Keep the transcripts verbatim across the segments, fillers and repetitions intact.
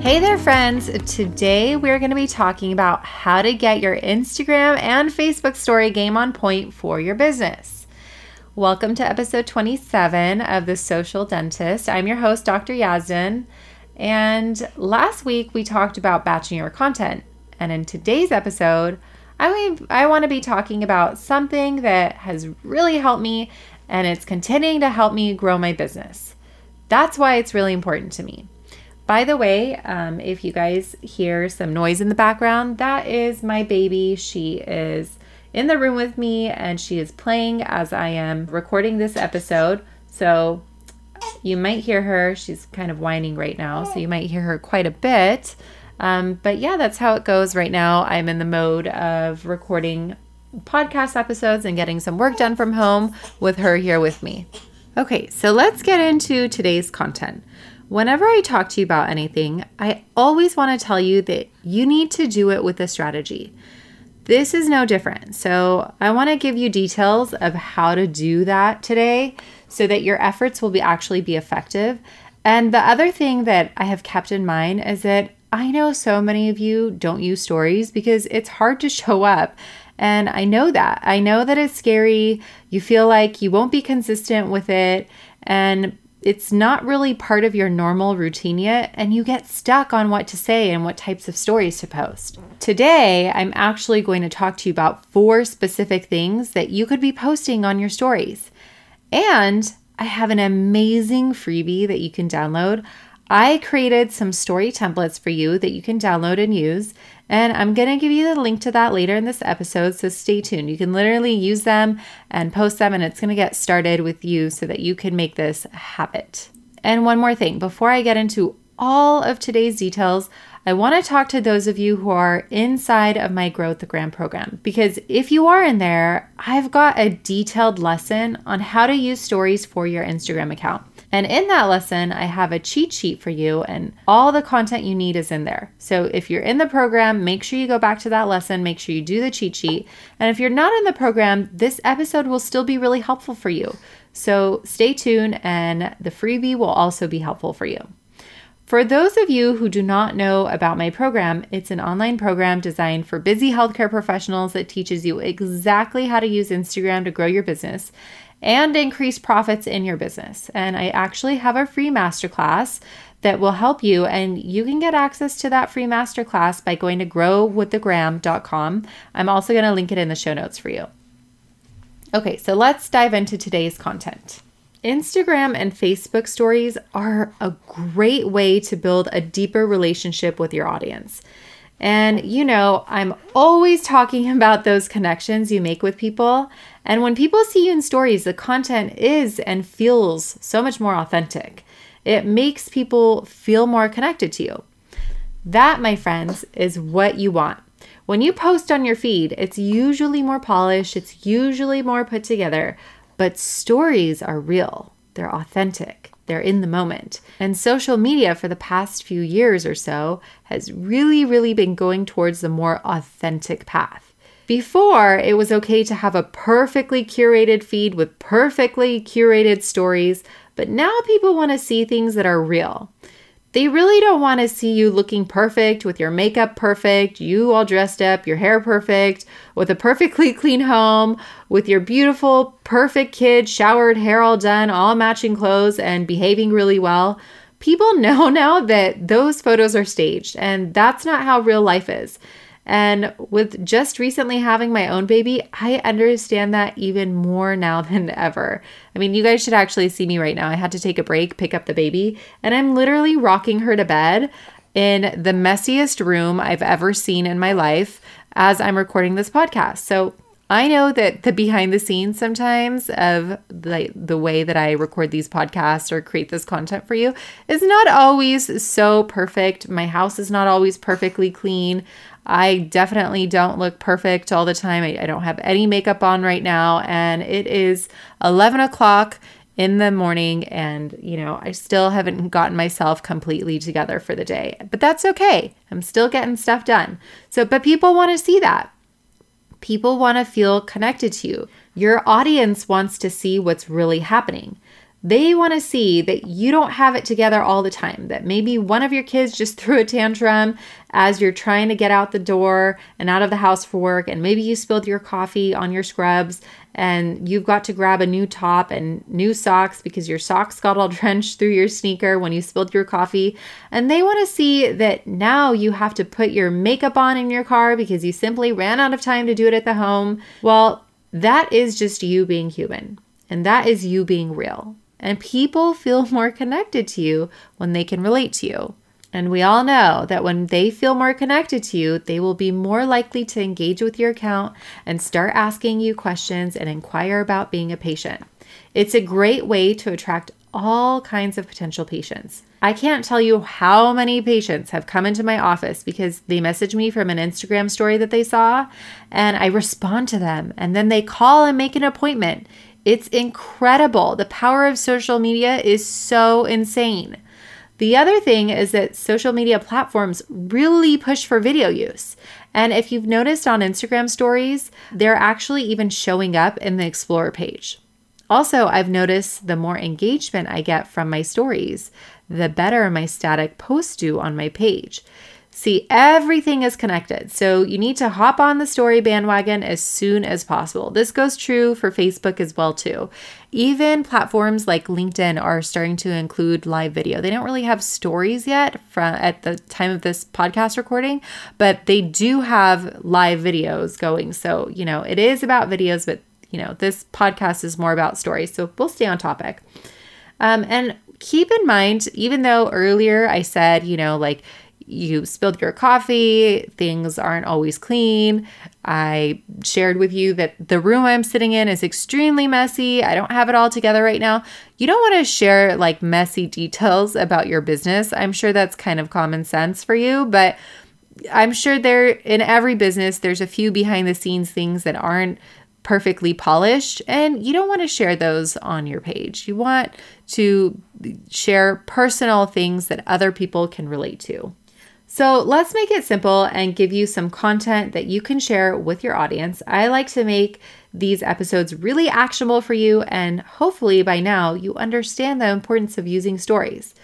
Hey there, friends. Today we're going to be talking about how to get your Instagram and Facebook story game on point for your business. Welcome to episode twenty-seven of The Social Dentist. I'm your host, Doctor Yazdan, and last week we talked about batching your content. And in today's episode, I, I want to be talking about something that has really helped me, and it's continuing to help me grow my business. That's why it's really important to me. By the way, um, if you guys hear some noise in the background, that is my baby. She is in the room with me and she is playing as I am recording this episode. So you might hear her. She's kind of whining right now, so you might hear her quite a bit. Um, but yeah, that's how it goes right now. I'm in the mode of recording podcast episodes and getting some work done from home with her here with me. Okay, so let's get into today's content. Whenever I talk to you about anything, I always want to tell you that you need to do it with a strategy. This is no different. So I want to give you details of how to do that today so that your efforts will be actually be effective. And the other thing that I have kept in mind is that I know so many of you don't use stories because it's hard to show up. And I know that. I know that it's scary. You feel like you won't be consistent with it. And it's not really part of your normal routine yet, and you get stuck on what to say and what types of stories to post. Today, I'm actually going to talk to you about four specific things that you could be posting on your stories. And I have an amazing freebie that you can download. I created some story templates for you that you can download and use, and I'm going to give you the link to that later in this episode, so stay tuned. You can literally use them and post them, and it's going to get started with you so that you can make this a habit. And one more thing, before I get into all of today's details, I want to talk to those of you who are inside of my Grow with the Gram program, because if you are in there, I've got a detailed lesson on how to use stories for your Instagram account. And in that lesson, I have a cheat sheet for you, and all the content you need is in there. So if you're in the program, make sure you go back to that lesson, make sure you do the cheat sheet. And if you're not in the program, this episode will still be really helpful for you. So stay tuned, and the freebie will also be helpful for you. For those of you who do not know about my program, it's an online program designed for busy healthcare professionals that teaches you exactly how to use Instagram to grow your business and increase profits in your business. And I actually have a free masterclass that will help you, and you can get access to that free masterclass by going to grow with the gram dot com. I'm also going to link it in the show notes for you. Okay, so let's dive into today's content. Instagram and Facebook stories are a great way to build a deeper relationship with your audience. And you know, I'm always talking about those connections you make with people. And when people see you in stories, the content is and feels so much more authentic. It makes people feel more connected to you. That, my friends, is what you want. When you post on your feed, it's usually more polished, it's usually more put together, but stories are real. They're authentic. They're in the moment. And social media for the past few years or so has really, really been going towards the more authentic path. Before, it was okay to have a perfectly curated feed with perfectly curated stories, but now people want to see things that are real. They really don't want to see you looking perfect, with your makeup perfect, you all dressed up, your hair perfect, with a perfectly clean home, with your beautiful, perfect kid, showered, hair all done, all matching clothes, and behaving really well. People know now that those photos are staged, and that's not how real life is. And with just recently having my own baby, I understand that even more now than ever. I mean, you guys should actually see me right now. I had to take a break, pick up the baby, and I'm literally rocking her to bed in the messiest room I've ever seen in my life as I'm recording this podcast. So I know that the behind the scenes sometimes of the, the way that I record these podcasts or create this content for you is not always so perfect. My house is not always perfectly clean. I definitely don't look perfect all the time. I, I don't have any makeup on right now, and it is eleven o'clock in the morning, and you know, I still haven't gotten myself completely together for the day, but that's okay. I'm still getting stuff done. So, but people want to see that. People want to feel connected to you. Your audience wants to see what's really happening. They want to see that you don't have it together all the time, that maybe one of your kids just threw a tantrum as you're trying to get out the door and out of the house for work, and maybe you spilled your coffee on your scrubs and you've got to grab a new top and new socks because your socks got all drenched through your sneaker when you spilled your coffee. And they want to see that now you have to put your makeup on in your car because you simply ran out of time to do it at the home. Well, that is just you being human, and that is you being real. And people feel more connected to you when they can relate to you. And we all know that when they feel more connected to you, they will be more likely to engage with your account and start asking you questions and inquire about being a patient. It's a great way to attract all kinds of potential patients. I can't tell you how many patients have come into my office because they message me from an Instagram story that they saw, and I respond to them, and then they call and make an appointment. It's incredible. The power of social media is so insane. The other thing is that social media platforms really push for video use. And if you've noticed on Instagram stories, they're actually even showing up in the Explorer page. Also, I've noticed the more engagement I get from my stories, the better my static posts do on my page. See, everything is connected, so you need to hop on the story bandwagon as soon as possible. This goes true for Facebook as well, too. Even platforms like LinkedIn are starting to include live video. They don't really have stories yet from at the time of this podcast recording, but they do have live videos going. So, you know, it is about videos, but, you know, this podcast is more about stories, so we'll stay on topic. Um, and keep in mind, even though earlier I said, you know, like, you spilled your coffee, things aren't always clean. I shared with you that the room I'm sitting in is extremely messy. I don't have it all together right now. You don't want to share like messy details about your business. I'm sure that's kind of common sense for you, but I'm sure there in every business, there's a few behind the scenes things that aren't perfectly polished, and you don't want to share those on your page. You want to share personal things that other people can relate to. So let's make it simple and give you some content that you can share with your audience. I like to make these episodes really actionable for you, and hopefully by now you understand the importance of using stories.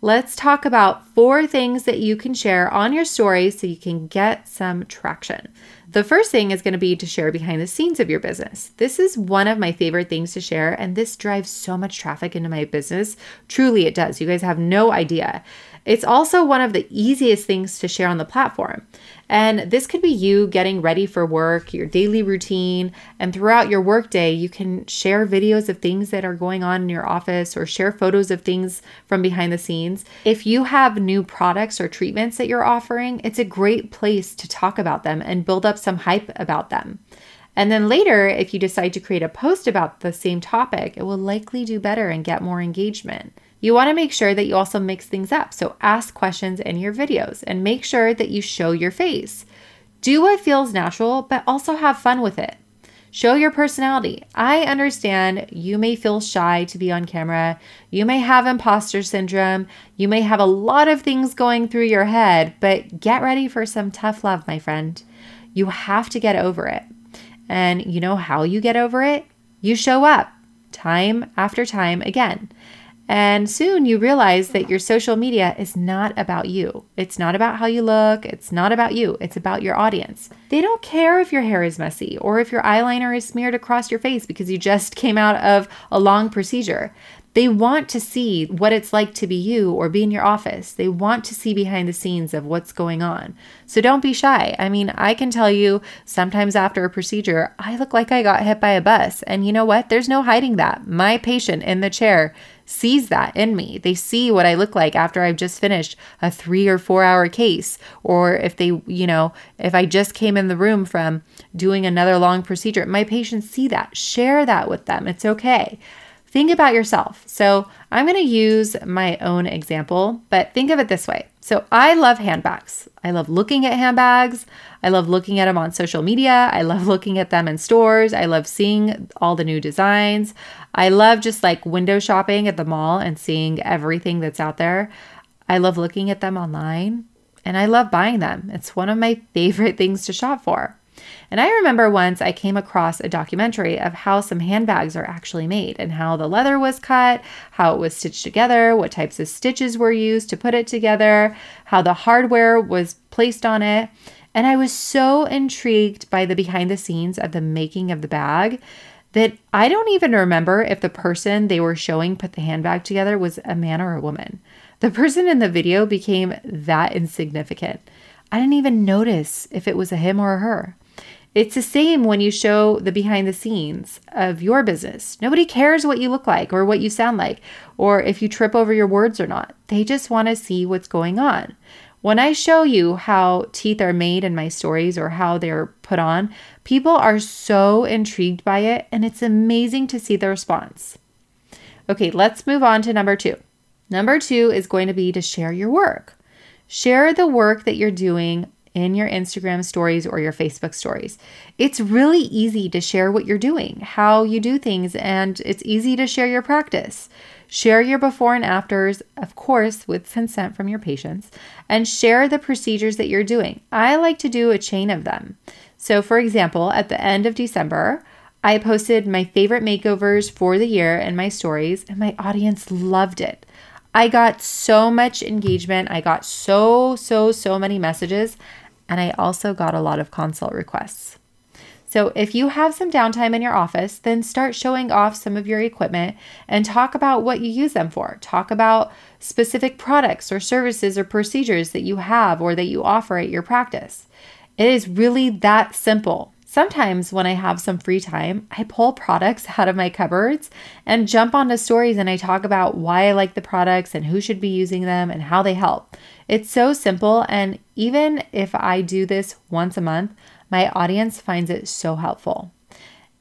Let's talk about four things that you can share on your story so you can get some traction. The first thing is going to be to share behind the scenes of your business. This is one of my favorite things to share, and this drives so much traffic into my business. Truly, it does. You guys have no idea. It's also one of the easiest things to share on the platform. And this could be you getting ready for work, your daily routine, and throughout your workday, you can share videos of things that are going on in your office or share photos of things from behind the scenes. If you have new products or treatments that you're offering, it's a great place to talk about them and build up some hype about them. And then later, if you decide to create a post about the same topic, it will likely do better and get more engagement. You want to make sure that you also mix things up. So ask questions in your videos and make sure that you show your face. Do what feels natural, but also have fun with it. Show your personality. I understand you may feel shy to be on camera. You may have imposter syndrome. You may have a lot of things going through your head, but get ready for some tough love, my friend. You have to get over it. And you know how you get over it? You show up time after time again. And soon you realize that your social media is not about you. It's not about how you look. It's not about you. It's about your audience. They don't care if your hair is messy or if your eyeliner is smeared across your face because you just came out of a long procedure. They want to see what it's like to be you or be in your office. They want to see behind the scenes of what's going on. So don't be shy. I mean, I can tell you sometimes after a procedure, I look like I got hit by a bus. And you know what? There's no hiding that. My patient in the chair sees that in me. They see what I look like after I've just finished a three or four hour case, or if they, you know, if I just came in the room from doing another long procedure. My patients see that. Share that with them. It's okay. Think about yourself. So I'm going to use my own example, but think of it this way. So I love handbags. I love looking at handbags. I love looking at them on social media. I love looking at them in stores. I love seeing all the new designs. I love just like window shopping at the mall and seeing everything that's out there. I love looking at them online, and I love buying them. It's one of my favorite things to shop for. And I remember once I came across a documentary of how some handbags are actually made and how the leather was cut, how it was stitched together, what types of stitches were used to put it together, how the hardware was placed on it. And I was so intrigued by the behind the scenes of the making of the bag that I don't even remember if the person they were showing put the handbag together was a man or a woman. The person in the video became that insignificant. I didn't even notice if it was a him or a her. It's the same when you show the behind the scenes of your business. Nobody cares what you look like or what you sound like, or if you trip over your words or not. They just want to see what's going on. When I show you how teeth are made in my stories or how they're put on, people are so intrigued by it, and it's amazing to see the response. Okay, let's move on to number two. Number two is going to be to share your work. Share the work that you're doing in your Instagram stories or your Facebook stories. It's really easy to share what you're doing, how you do things, and it's easy to share your practice. Share your before and afters, of course, with consent from your patients, and share the procedures that you're doing. I like to do a chain of them. So for example, at the end of December, I posted my favorite makeovers for the year in my stories, and my audience loved it. I got so much engagement. I got so, so, so many messages, and I also got a lot of consult requests. So if you have some downtime in your office, then start showing off some of your equipment and talk about what you use them for. Talk about specific products or services or procedures that you have or that you offer at your practice. It is really that simple. Sometimes when I have some free time, I pull products out of my cupboards and jump onto stories, and I talk about why I like the products and who should be using them and how they help. It's so simple, and even if I do this once a month, my audience finds it so helpful.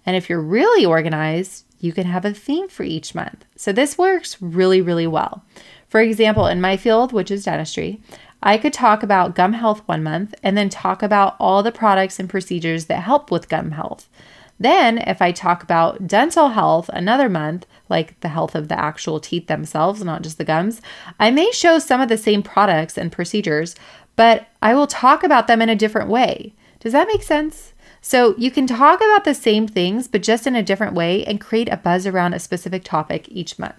And if you're really organized, you can have a theme for each month. So this works really, really well. For example, in my field, which is dentistry, I could talk about gum health one month and then talk about all the products and procedures that help with gum health. Then if I talk about dental health another month, like the health of the actual teeth themselves, not just the gums, I may show some of the same products and procedures, but I will talk about them in a different way. Does that make sense? So you can talk about the same things, but just in a different way, and create a buzz around a specific topic each month.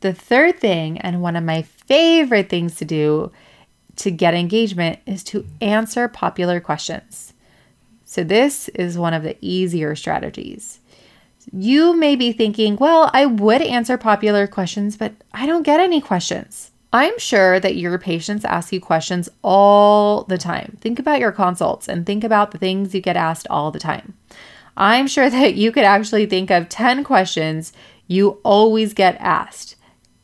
The third thing, and one of my favorite things to do to get engagement, is to answer popular questions. So this is one of the easier strategies. You may be thinking, well, I would answer popular questions, but I don't get any questions. I'm sure that your patients ask you questions all the time. Think about your consults and think about the things you get asked all the time. I'm sure that you could actually think of ten questions you always get asked.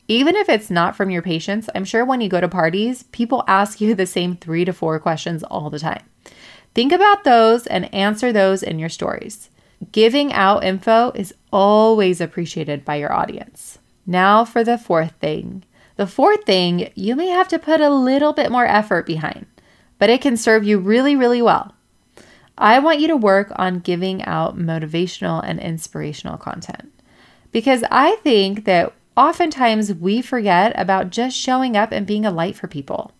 Even if it's not from your patients, I'm sure when you go to parties, people ask you the same three to four questions all the time. Think about those and answer those in your stories. Giving out info is always appreciated by your audience. Now for the fourth thing. The fourth thing you may have to put a little bit more effort behind, but it can serve you really, really well. I want you to work on giving out motivational and inspirational content, because I think that oftentimes we forget about just showing up and being a light for people.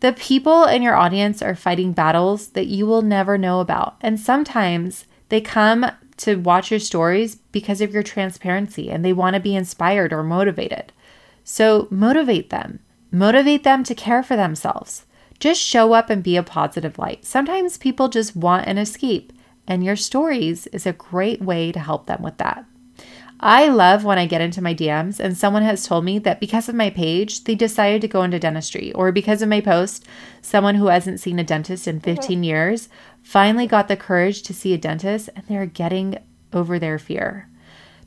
The people in your audience are fighting battles that you will never know about. And sometimes they come to watch your stories because of your transparency, and they want to be inspired or motivated. So motivate them. Motivate them to care for themselves. Just show up and be a positive light. Sometimes people just want an escape, and your stories is a great way to help them with that. I love when I get into my D Ms and someone has told me that because of my page, they decided to go into dentistry, or because of my post, someone who hasn't seen a dentist in fifteen years finally got the courage to see a dentist, and they're getting over their fear.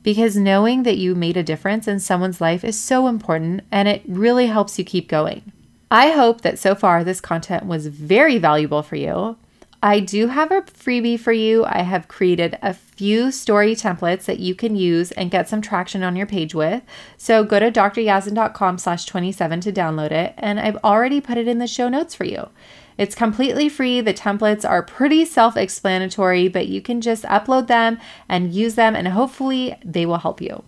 because knowing that you made a difference in someone's life is so important, and it really helps you keep going. I hope that so far this content was very valuable for you. I do have a freebie for you. I have created a few story templates that you can use and get some traction on your page with. So go to D R yazdan dot com slash twenty-seven to download it. And I've already put it in the show notes for you. It's completely free. The templates are pretty self-explanatory, but you can just upload them and use them, and hopefully they will help you.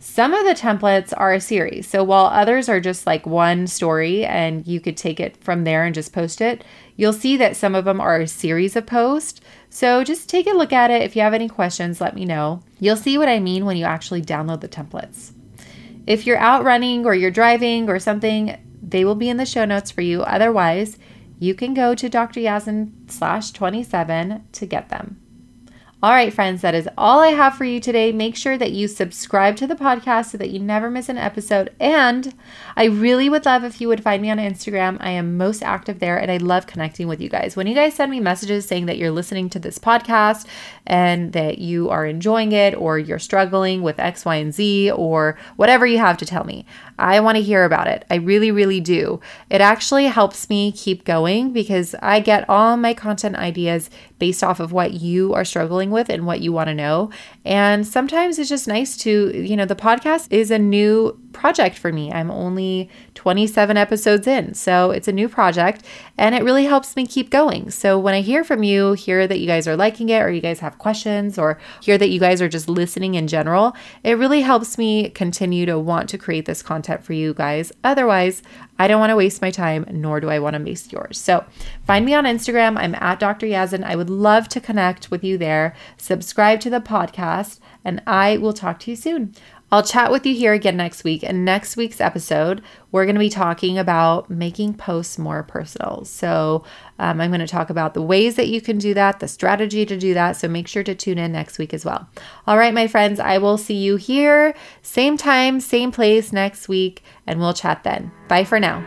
Some of the templates are a series. So while others are just like one story and you could take it from there and just post it, you'll see that some of them are a series of posts. So just take a look at it. If you have any questions, let me know. You'll see what I mean when you actually download the templates. If you're out running or you're driving or something, they will be in the show notes for you. Otherwise, you can go to D R yazdan slash twenty-seven to get them. All right, friends, that is all I have for you today. Make sure that you subscribe to the podcast so that you never miss an episode. And I really would love if you would find me on Instagram. I am most active there, and I love connecting with you guys. When you guys send me messages saying that you're listening to this podcast and that you are enjoying it, or you're struggling with X, Y, and Z, or whatever you have to tell me, I want to hear about it. I really, really do. It actually helps me keep going because I get all my content ideas based off of what you are struggling with and what you want to know. And sometimes it's just nice to, you know, the podcast is a new project for me. I'm only twenty-seven episodes in, so it's a new project, and it really helps me keep going. So when I hear from you, hear that you guys are liking it, or you guys have questions, or hear that you guys are just listening in general, it really helps me continue to want to create this content for you guys. Otherwise, I don't want to waste my time, nor do I want to waste yours. So find me on Instagram. I'm at Doctor Yazdan. I would love to connect with you there. Subscribe to the podcast, and I will talk to you soon. I'll chat with you here again next week. And next week's episode, we're going to be talking about making posts more personal. So um, I'm going to talk about the ways that you can do that, the strategy to do that. So make sure to tune in next week as well. All right, my friends, I will see you here, same time, same place next week, and we'll chat then. Bye for now.